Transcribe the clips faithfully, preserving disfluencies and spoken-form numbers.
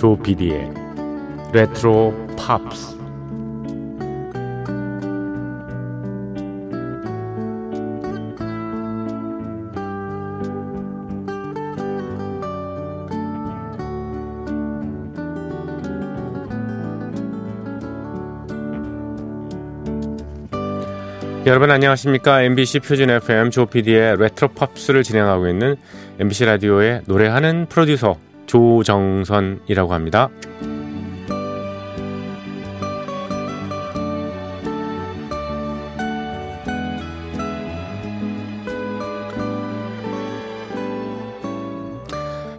조피디의 레트로 팝스. 여러분 안녕하십니까? 엠비씨 표준 에프엠 조피디의 레트로 팝스를 진행하고 있는 엠비씨 라디오의 노래하는 프로듀서 조정선이라고 합니다.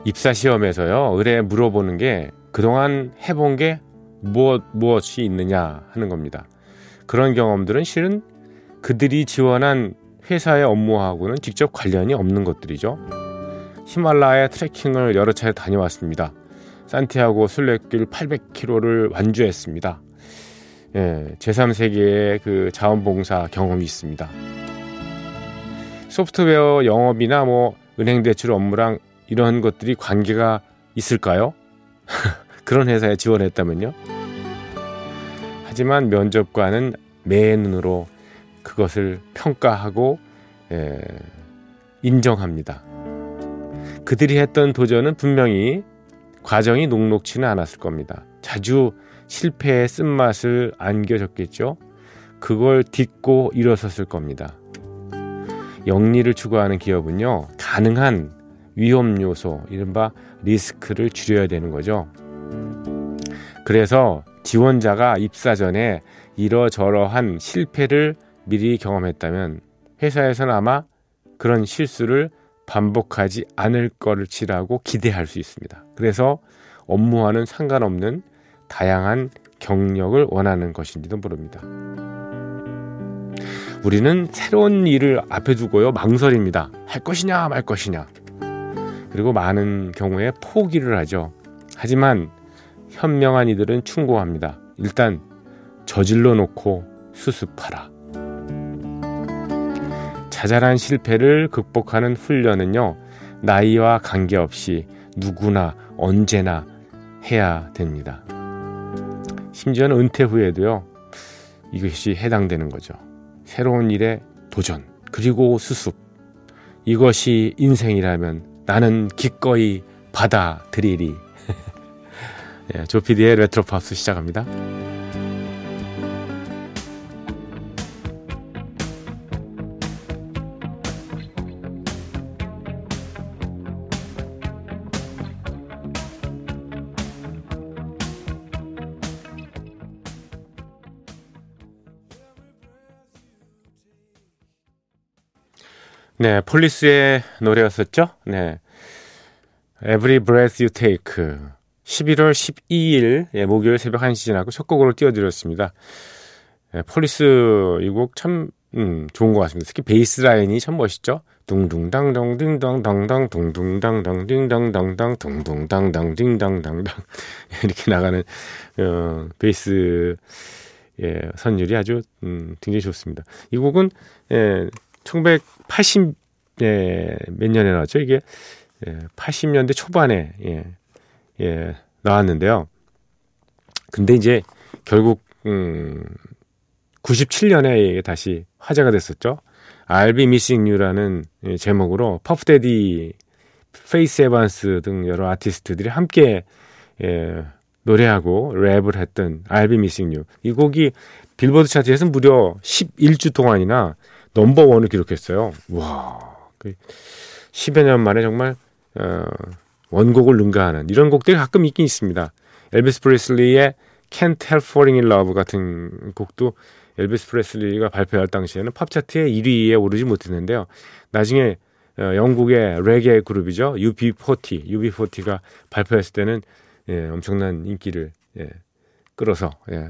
입사 시험에서요, 의뢰 물어보는 게 그동안 해본 게 무엇 무엇이 있느냐 하는 겁니다. 그런 경험들은 실은 그들이 지원한 회사의 업무하고는 직접 관련이 없는 것들이죠. 히말라야 트레킹을 여러 차례 다녀왔습니다. 산티아고 순례길 팔백 킬로미터를 완주했습니다. 예, 제삼 세계의 그 자원봉사 경험이 있습니다. 소프트웨어 영업이나 뭐 은행 대출 업무랑 이런 것들이 관계가 있을까요? 그런 회사에 지원했다면요. 하지만 면접관은 매의 눈으로 그것을 평가하고 예, 인정합니다. 그들이 했던 도전은 분명히 과정이 녹록지는 않았을 겁니다. 자주 실패의 쓴맛을 안겨줬겠죠. 그걸 딛고 일어섰을 겁니다. 영리를 추구하는 기업은요, 가능한 위험 요소, 이른바 리스크를 줄여야 되는 거죠. 그래서 지원자가 입사 전에 이러저러한 실패를 미리 경험했다면 회사에서는 아마 그런 실수를 반복하지 않을 것이라고 기대할 수 있습니다. 그래서 업무와는 상관없는 다양한 경력을 원하는 것인지도 모릅니다. 우리는 새로운 일을 앞에 두고요, 망설입니다. 할 것이냐 말 것이냐. 그리고 많은 경우에 포기를 하죠. 하지만 현명한 이들은 충고합니다. 일단 저질러 놓고 수습하라. 자잘한 실패를 극복하는 훈련은요, 나이와 관계없이 누구나 언제나 해야 됩니다. 심지어는 은퇴 후에도요, 이것이 해당되는 거죠. 새로운 일에 도전, 그리고 수습. 이것이 인생이라면 나는 기꺼이 받아들이리. 예, 조피디의 레트로 팝스 시작합니다. 네, 폴리스의 노래였었죠. 네, Every Breath You Take. 십일월 십이일 예, 목요일 새벽 한 시 지나고 첫 곡으로 띄워드렸습니다. 예, 폴리스 이 곡 참 음, 좋은 것 같습니다. 특히 베이스 라인이 참 멋있죠. 둥둥당당 딩당당당 둥둥당당 딩당당당 둥둥당당 딩당당당 이렇게 나가는 어, 베이스 예, 선율이 아주 음, 굉장히 좋습니다. 이 곡은 예, 천구백팔십 예, 몇 년에 나왔죠? 이게 예, 팔십 년대 초반에 예, 예, 나왔는데요. 근데 이제 결국 음, 구십칠 년에 다시 화제가 됐었죠. I'll Be Missing You라는 예, 제목으로 Puff Daddy, Faith Evans 등 여러 아티스트들이 함께 예, 노래하고 랩을 했던 I'll Be Missing You. 이 곡이 빌보드 차트에서 무려 십일 주 동안이나 넘버원을 기록했어요. 와, 십여 년 만에 정말 어, 원곡을 능가하는 이런 곡들이 가끔 있긴 있습니다. 엘비스 프레슬리의 Can't Help Falling in Love 같은 곡도 엘비스 프레슬리가 발표할 당시에는 팝차트에 일 위에 오르지 못했는데요. 나중에 어, 영국의 레게 그룹이죠. 유비 포티, 유비 포티가 발표했을 때는 예, 엄청난 인기를 예, 끌어서 예,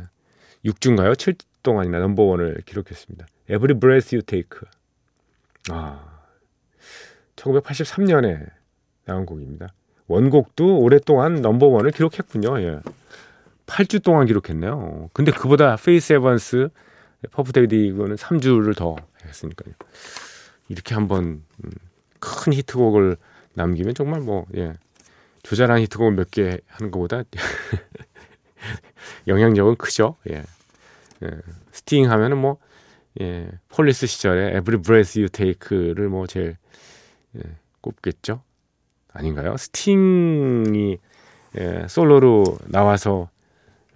육 주인가요? 칠 주 동안이나 넘버원을 기록했습니다. Every Breath You Take. 아, 천구백팔십삼 년에 나온 곡입니다. 원곡도 오랫동안 넘버원을 기록했군요. 예. 팔 주 동안 기록했네요. 근데 그보다 페이스 에반스, 퍼프 데이디 이거는 삼 주를 더 했으니까요. 이렇게 한번 큰 히트곡을 남기면 정말 뭐 예, 두자랑 히트곡을 몇 개 하는 것보다 영향력은 크죠. 예. 예. 스팅 하면은 뭐 예. 폴리스 시절에 Every Breath You Take를 뭐 제일 예. 꼽겠죠. 아닌가요? 스팅이 예. 솔로로 나와서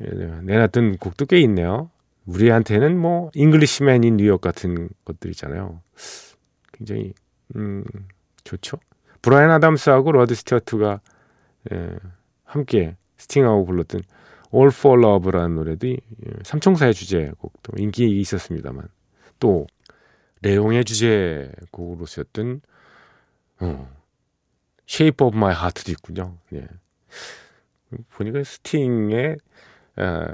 예. 내놨던 곡도 꽤 있네요. 우리한테는 뭐 Englishman in New York 같은 것들 있잖아요. 굉장히 음, 좋죠. 브라이언 아담스하고 로드 스튜어트가 예, 함께 스팅하고 불렀던 All for Love라는 노래도 예, 삼총사의 주제곡도 인기 있었습니다만 또 레옹의 주제곡으로 쓰였던 어, Shape of My Heart도 있군요. 예. 보니까 스팅의 예,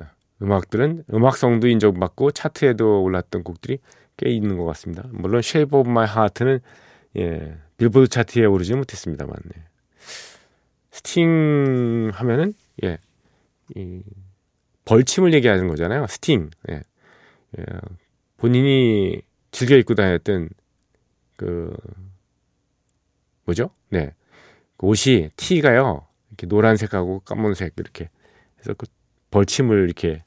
음악들은 음악성도 인정받고 차트에도 올랐던 곡들이 꽤 있는 것 같습니다. 물론 Shape of My Heart는 예, 빌보드 차트에 오르지 못했습니다만 예. 스팅 하면은 예, 이 벌침을 얘기하는 거잖아요. 스팅 예. 예, 본인이 즐겨 입고 다녔던 그 뭐죠? 네, 그 옷이 티가요 이렇게 노란색하고 까만색 이렇게 해서 그 벌침을 이렇게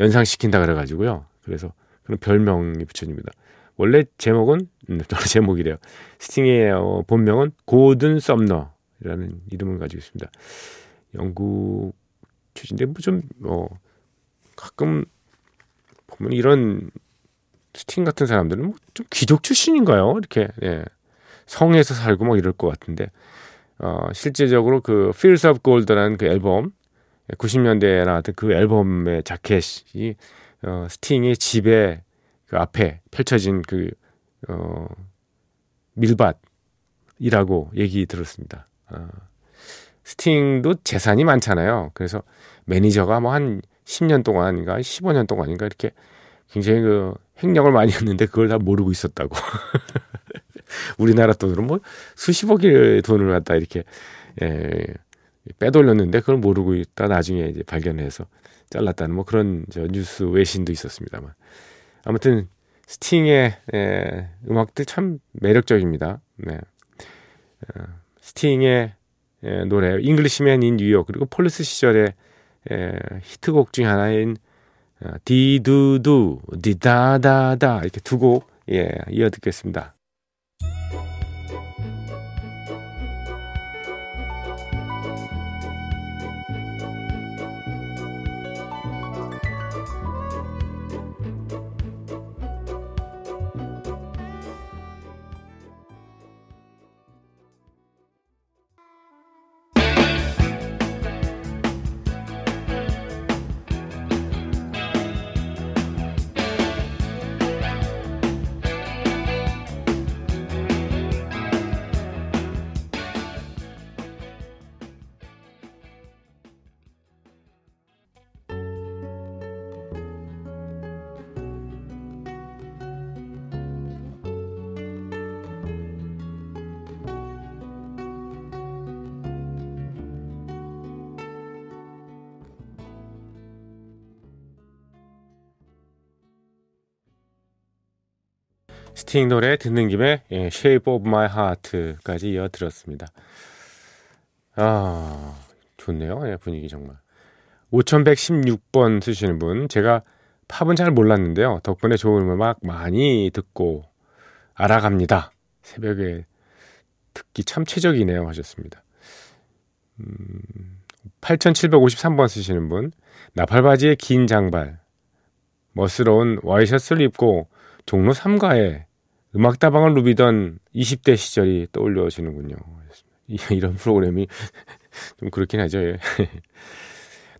연상시킨다 그래가지고요. 그래서 그런 별명이 붙여집니다. 원래 제목은 음, 제목이래요. 스팅의 어, 본명은 고든 썸너라는 이름을 가지고 있습니다. 영국 출신인데 뭐 좀 어, 가끔 보면 이런 스팅 같은 사람들은 뭐 좀 귀족 출신인가요? 이렇게 예. 성에서 살고 막 이럴 것 같은데 어, 실제적으로 그 Fields of Gold라는 그 앨범 구십 년대에 나왔던 그 앨범의 자켓이 어, 스팅의 집에 그 앞에 펼쳐진 그 어, 밀밭이라고 얘기 들었습니다. 어, 스팅도 재산이 많잖아요. 그래서 매니저가 뭐 한 십 년 동안인가 십오 년 동안인가 이렇게 굉장히 그 횡령을 많이 했는데 그걸 다 모르고 있었다고. 우리나라 돈으로 뭐 수십억의 돈을 갖다 이렇게 예, 빼돌렸는데 그걸 모르고 있다 나중에 이제 발견해서 잘랐다는 뭐 그런 저 뉴스 외신도 있었습니다만 아무튼 스팅의 예, 음악들 참 매력적입니다. 네. 어, 스팅의 예, 노래 Englishman in New York 그리고 폴리스 시절의 예, 히트곡 중 하나인 디두두 디다다다 이렇게 두 곡 예, 이어 듣겠습니다. 스팅 노래 듣는 김에 예, Shape of My Heart까지 이어 들었습니다. 아 좋네요. 예, 분위기 정말. 오천백십육 번 쓰시는 분 제가 팝은 잘 몰랐는데요. 덕분에 좋은 음악 많이 듣고 알아갑니다. 새벽에 듣기 참 최적이네요 하셨습니다. 음, 팔천칠백오십삼 번 쓰시는 분 나팔바지에 긴 장발 멋스러운 와이셔츠를 입고 종로 삼가에 음악다방을 누비던 이십 대 시절이 떠올려지는군요. 이런 프로그램이 좀 그렇긴 하죠. 예.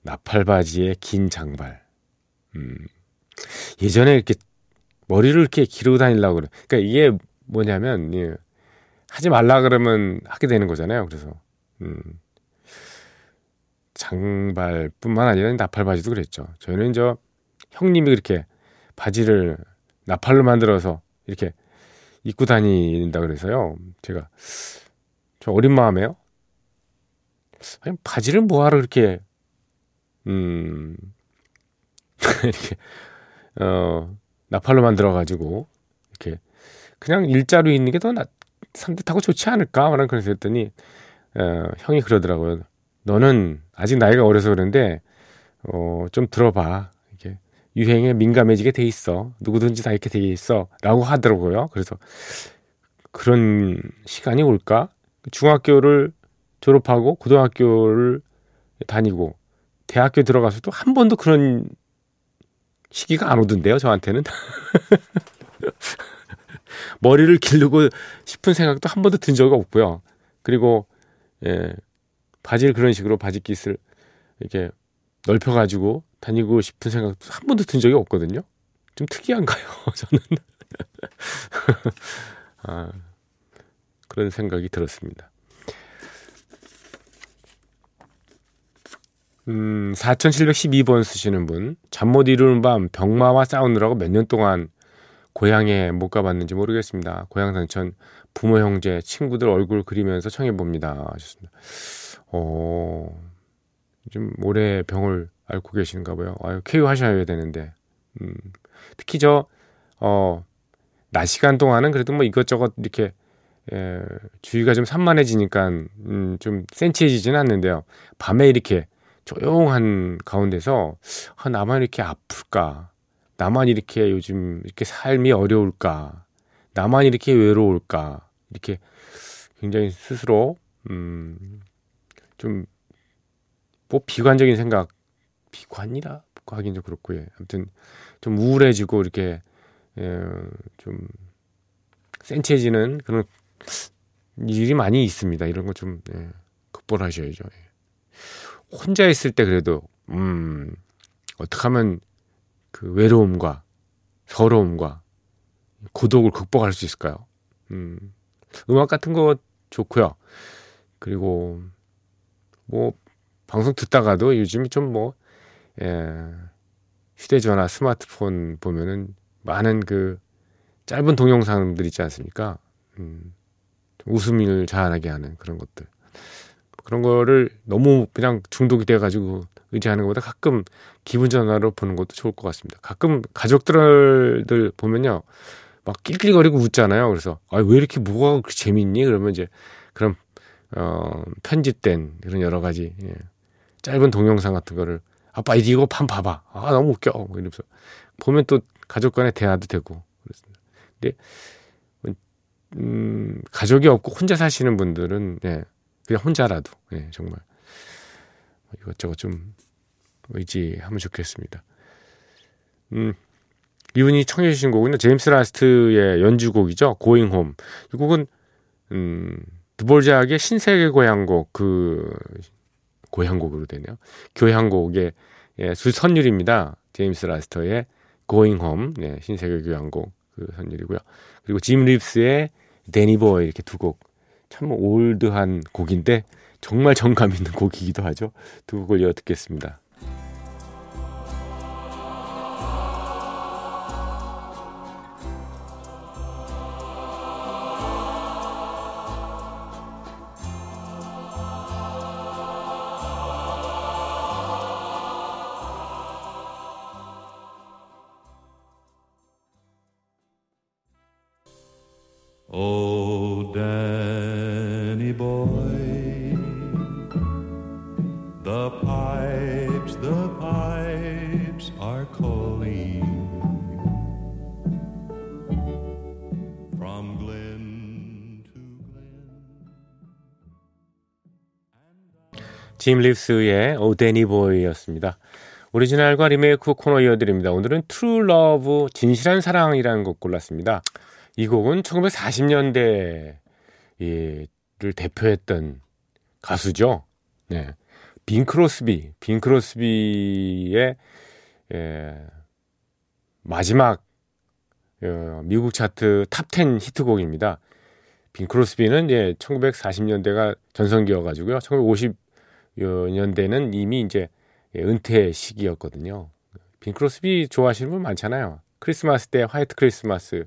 나팔바지에 긴 장발. 음. 예전에 이렇게 머리를 이렇게 기르고 다니려고 그래. 그러니까 이게 뭐냐면 예. 하지 말라 그러면 하게 되는 거잖아요. 그래서 음. 장발뿐만 아니라 나팔바지도 그랬죠. 저희는 저 형님이 그렇게 바지를 나팔로 만들어서 이렇게 입고 다닌다 그래서요. 제가 저 어린 마음에요. 아니 바지를 뭐하러 이렇게 음 이렇게 어 나팔로 만들어 가지고 이렇게 그냥 일자로 있는 게 더 산뜻하고 좋지 않을까? 라는 그래서 했더니 어, 형이 그러더라고요. 너는 아직 나이가 어려서 그런데 어, 좀 들어봐. 이게 유행에 민감해지게 돼 있어. 누구든지 다 이렇게 돼 있어. 라고 하더라고요. 그래서 그런 시간이 올까? 중학교를 졸업하고 고등학교를 다니고 대학교 들어가서도 한 번도 그런 시기가 안 오던데요. 저한테는. 머리를 기르고 싶은 생각도 한 번도 든 적이 없고요. 그리고 예, 바지를 그런 식으로 바지깃을 이렇게 넓혀가지고 다니고 싶은 생각도 한 번도 든 적이 없거든요. 좀 특이한가요? 저는. 아, 그런 생각이 들었습니다. 음, 사천칠백십이 번 쓰시는 분. 잠 못 이루는 밤 병마와 싸우느라고 몇 년 동안 고향에 못 가봤는지 모르겠습니다. 고향 산천 부모 형제 친구들 얼굴 그리면서 청해봅니다 하셨습니다. 어, 좀 오래 병을 앓고 계신가 봐요. 아유, 쾌유하셔야 되는데. 음, 특히 저 어, 낮 시간 동안은 그래도 뭐 이것저것 이렇게 에, 주위가 좀 산만해지니까 음, 좀 센치해지지는 않는데요. 밤에 이렇게 조용한 가운데서 아, 나만 이렇게 아플까? 나만 이렇게 요즘 이렇게 삶이 어려울까? 나만 이렇게 외로울까? 이렇게 굉장히 스스로 음, 좀 뭐 비관적인 생각, 비관이라 하긴 좀 그렇고 예. 아무튼 좀 우울해지고 이렇게 예, 좀 센치해지는 그런 일이 많이 있습니다. 이런 거 좀 예, 극복하셔야죠. 예. 혼자 있을 때 그래도 음, 어떻게 하면 그 외로움과 서러움과 고독을 극복할 수 있을까요? 음, 음악 같은 거 좋고요. 그리고 뭐 방송 듣다가도 요즘 좀 뭐 예, 휴대전화, 스마트폰 보면은 많은 그 짧은 동영상들 있지 않습니까? 음, 웃음을 자아나게 하는 그런 것들. 그런 거를 너무 그냥 중독이 돼가지고 의지하는 것보다 가끔 기분 전환으로 보는 것도 좋을 것 같습니다. 가끔 가족들을 보면요, 막 낄낄거리고 웃잖아요. 그래서 아, 왜 이렇게 뭐가 그렇게 재밌니? 그러면 이제 그런 어, 편집된 그런 여러 가지 예, 짧은 동영상 같은 거를 아빠 이거 판 봐봐. 아 너무 웃겨. 뭐 이러면서 보면 또 가족 간의 대화도 되고 그렇습니다. 근데 음, 가족이 없고 혼자 사시는 분들은 예. 그냥 혼자라도 예, 정말 이것저것 좀 의지하면 좋겠습니다. 음, 이분이 청해 주신 곡은요. 제임스 라스트의 연주곡이죠. Going Home. 이 곡은 음, 드볼작의 신세계 고향곡 그 고향곡으로 되네요. 교향곡의 예, 선율입니다. 제임스 라스트의 Going Home. 예, 신세계 교향곡 그 선율이고요. 그리고 짐 립스의 Danny Boy 이렇게 두 곡. 참 올드한 곡인데 정말 정감 있는 곡이기도 하죠. 두 곡을 이어 듣겠습니다. Oh, Danny boy, the pipes, the pipes are calling from glen to glen. 짐 립스의 Oh, Danny boy였습니다. 오리지널과 리메이크 코너 이어드립니다. 오늘은 True Love, 진실한 사랑이라는 곡 골랐습니다. 이 곡은 천구백사십 년대를 대표했던 가수죠. 네. 빈 크로스비, 빈 크로스비의 예, 마지막 어, 미국 차트 탑 텐 히트곡입니다. 빈 크로스비는 예, 천구백사십 년대가 전성기여가지고요. 천구백오십 년대는 이미 이제 예, 은퇴 시기였거든요. 빈 크로스비 좋아하시는 분 많잖아요. 크리스마스 때 화이트 크리스마스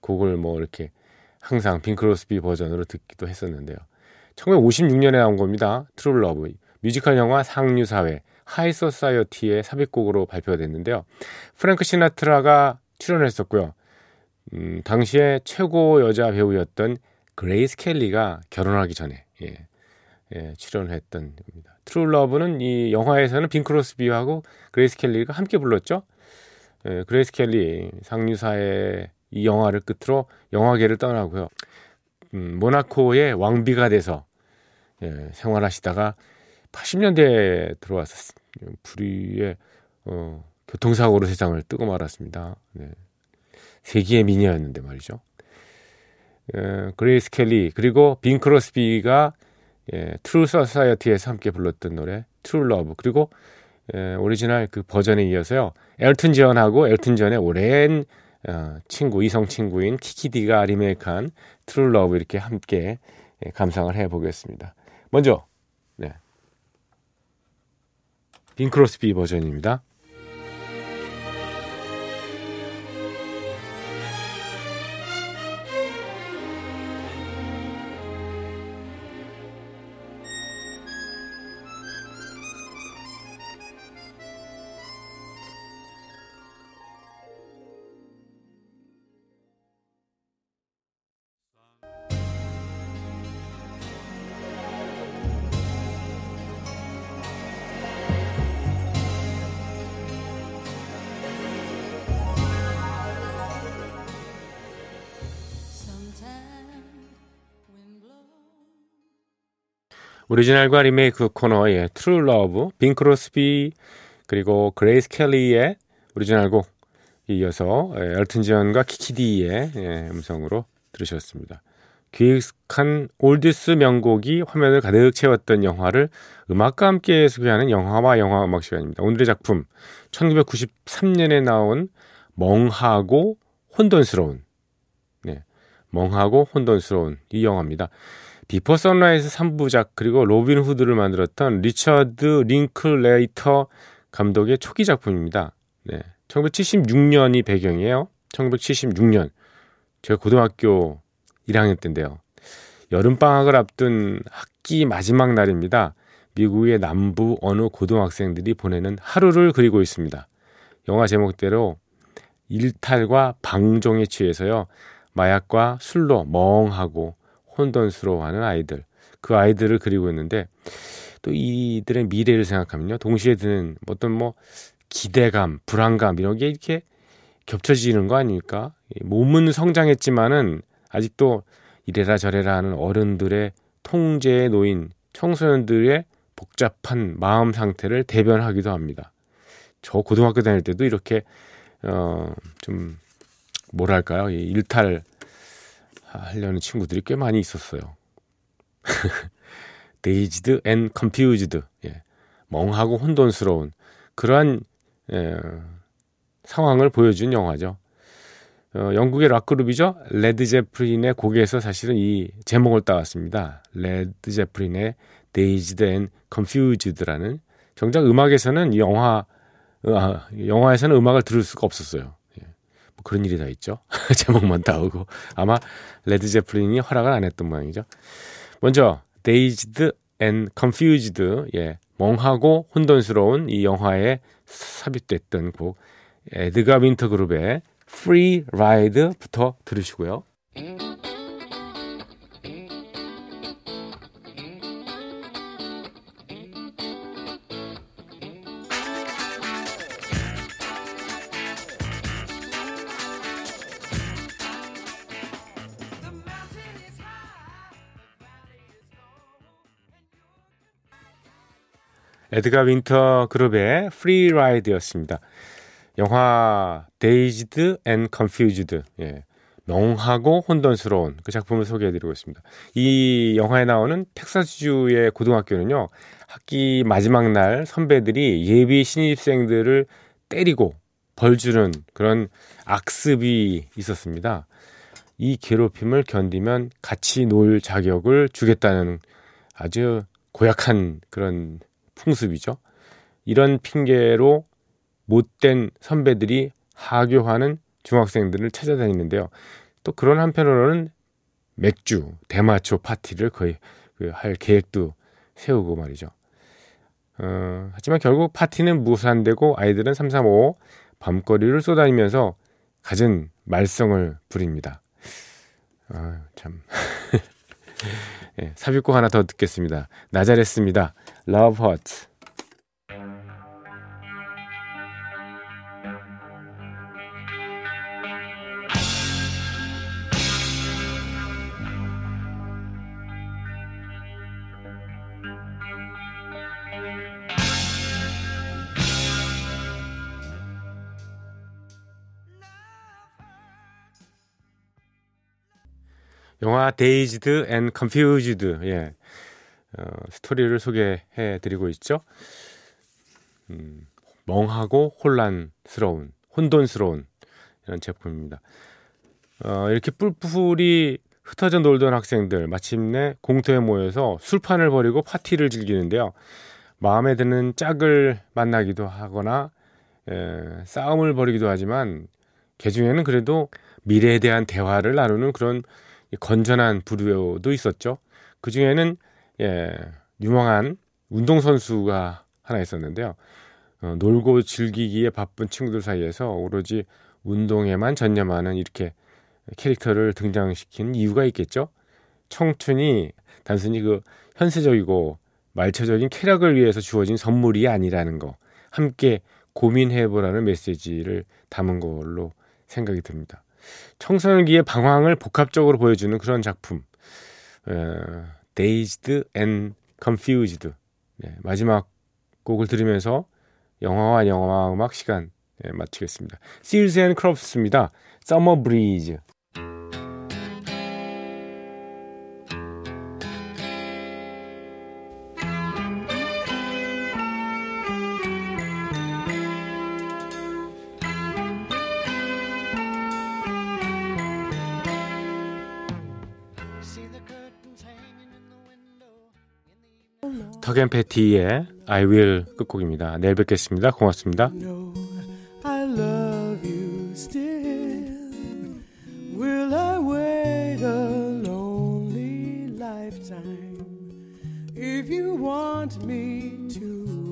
곡을 뭐 이렇게 항상 빙크로스비 버전으로 듣기도 했었는데요. 천구백오십육 년에 나온 겁니다. 트루 러브. 뮤지컬 영화 상류사회 하이 소사이어티의 삽입곡으로 발표가 됐는데요. 프랭크 시나트라가 출연했었고요. 음, 당시에 최고 여자 배우였던 그레이스 켈리가 결혼하기 전에 예, 예, 출연을 했던 겁니다. 트루 러브는 이 영화에서는 빙 크로스비하고 그레이스 켈리가 함께 불렀죠. 예, 그레이스 켈리 상류사의 이 영화를 끝으로 영화계를 떠나고요. 음, 모나코의 왕비가 돼서 예, 생활하시다가 팔십 년대에 들어와서 불의의 어, 교통사고로 세상을 뜨고 말았습니다. 네. 세기의 미녀였는데 말이죠. 예, 그레이스 켈리 그리고 빙 크로스비가 예, 트루 소사이어티에서 함께 불렀던 노래 트루 러브 그리고 예, 오리지널 그 버전에 이어서요. 엘튼 존하고 엘튼 존의 오랜 어, 친구 이성 친구인 키키디가 리메이크한 트루 러브 이렇게 함께 예, 감상을 해보겠습니다. 먼저 네. 빈 크로스비 버전입니다. 오리지널과 리메이크 코너의 트루 러브, 빙 크로스비 그리고 그레이스 켈리의 오리지널 곡 이어서 엘튼 존과 키키디의 음성으로 들으셨습니다. 귀익한 올디스 명곡이 화면을 가득 채웠던 영화를 음악과 함께 소개하는 영화와 영화 음악 시간입니다. 오늘의 작품 천구백구십삼 년에 나온 멍하고 혼돈스러운 네, 멍하고 혼돈스러운 이 영화입니다. 비포 선라이즈 삼 부작 그리고 로빈 후드를 만들었던 리처드 링클레이터 감독의 초기 작품입니다. 네, 천구백칠십육 년이 배경이에요. 천구백칠십육 년 제가 고등학교 일 학년 때인데요. 여름방학을 앞둔 학기 마지막 날입니다. 미국의 남부 어느 고등학생들이 보내는 하루를 그리고 있습니다. 영화 제목대로 일탈과 방종에 취해서요. 마약과 술로 멍하고 혼돈스러워하는 아이들, 그 아이들을 그리고 있는데 또 이들의 미래를 생각하면요 동시에 드는 어떤 뭐 기대감, 불안감 이런 게 이렇게 겹쳐지는 거 아닙니까? 몸은 성장했지만은 아직도 이래라 저래라 하는 어른들의 통제에 놓인 청소년들의 복잡한 마음 상태를 대변하기도 합니다. 저 고등학교 다닐 때도 이렇게 어, 좀 뭐랄까요? 일탈 하려는 친구들이 꽤 많이 있었어요. Dazed and Confused 예. 멍하고 혼돈스러운 그러한 예, 상황을 보여준 영화죠. 어, 영국의 락그룹이죠. 레드 제프린의 곡에서 사실은 이 제목을 따왔습니다. 레드 제프린의 Dazed and Confused라는 정작 음악에서는 이 영화 아, 영화에서는 음악을 들을 수가 없었어요. 그런 일이 다 있죠. 제목만 나오고 아마 레드 제플린이 허락을 안 했던 모양이죠. 먼저 Dazed and Confused 예, 멍하고 혼돈스러운 이 영화에 삽입됐던 곡 에드가 윈터 그룹의 Free Ride부터 들으시고요. 에드가 윈터 그룹의 Free Ride였습니다. 영화 Dazed and Confused 예, 멍하고 혼돈스러운 그 작품을 소개해드리고 있습니다. 이 영화에 나오는 텍사스주의 고등학교는요. 학기 마지막 날 선배들이 예비 신입생들을 때리고 벌주는 그런 악습이 있었습니다. 이 괴롭힘을 견디면 같이 놀 자격을 주겠다는 아주 고약한 그런 풍습이죠. 이런 핑계로 못된 선배들이 하교하는 중학생들을 찾아다니는데요. 또 그런 한편으로는 맥주, 대마초 파티를 거의 할 계획도 세우고 말이죠. 어, 하지만 결국 파티는 무산되고 아이들은 삼삼오오 밤거리를 쏘다니면서 갖은 말썽을 부립니다. 아, 참. 예, 삽입곡 하나 더 듣겠습니다. 나잘했습니다. Love Hurts. 영화 Dazed and Confused, 예. 어, 스토리를 소개해드리고 있죠. 음, 멍하고 혼란스러운, 혼돈스러운 이런 제품입니다. 어, 이렇게 뿔뿔이 흩어져 놀던 학생들, 마침내 공터에 모여서 술판을 벌이고 파티를 즐기는데요. 마음에 드는 짝을 만나기도 하거나 에, 싸움을 벌이기도 하지만 개중에는 그래도 미래에 대한 대화를 나누는 그런 건전한 부류도 있었죠. 그 중에는 예, 유명한 운동선수가 하나 있었는데요. 어, 놀고 즐기기에 바쁜 친구들 사이에서 오로지 운동에만 전념하는 이렇게 캐릭터를 등장시킨 이유가 있겠죠. 청춘이 단순히 그 현세적이고 말초적인 쾌락을 위해서 주어진 선물이 아니라는 거, 함께 고민해보라는 메시지를 담은 걸로 생각이 듭니다. 청소년기의 방황을 복합적으로 보여주는 그런 작품, 어, Dazed and Confused. 네, 마지막 곡을 들으면서 영화와 영화 음악 시간 네, 마치겠습니다. Seals and Crops입니다. Summer Breeze. 덕앤패티의 I Will 끝곡입니다. 내일 뵙겠습니다. 고맙습니다. No, I love you still. Will I wait a lonely lifetime if you want me to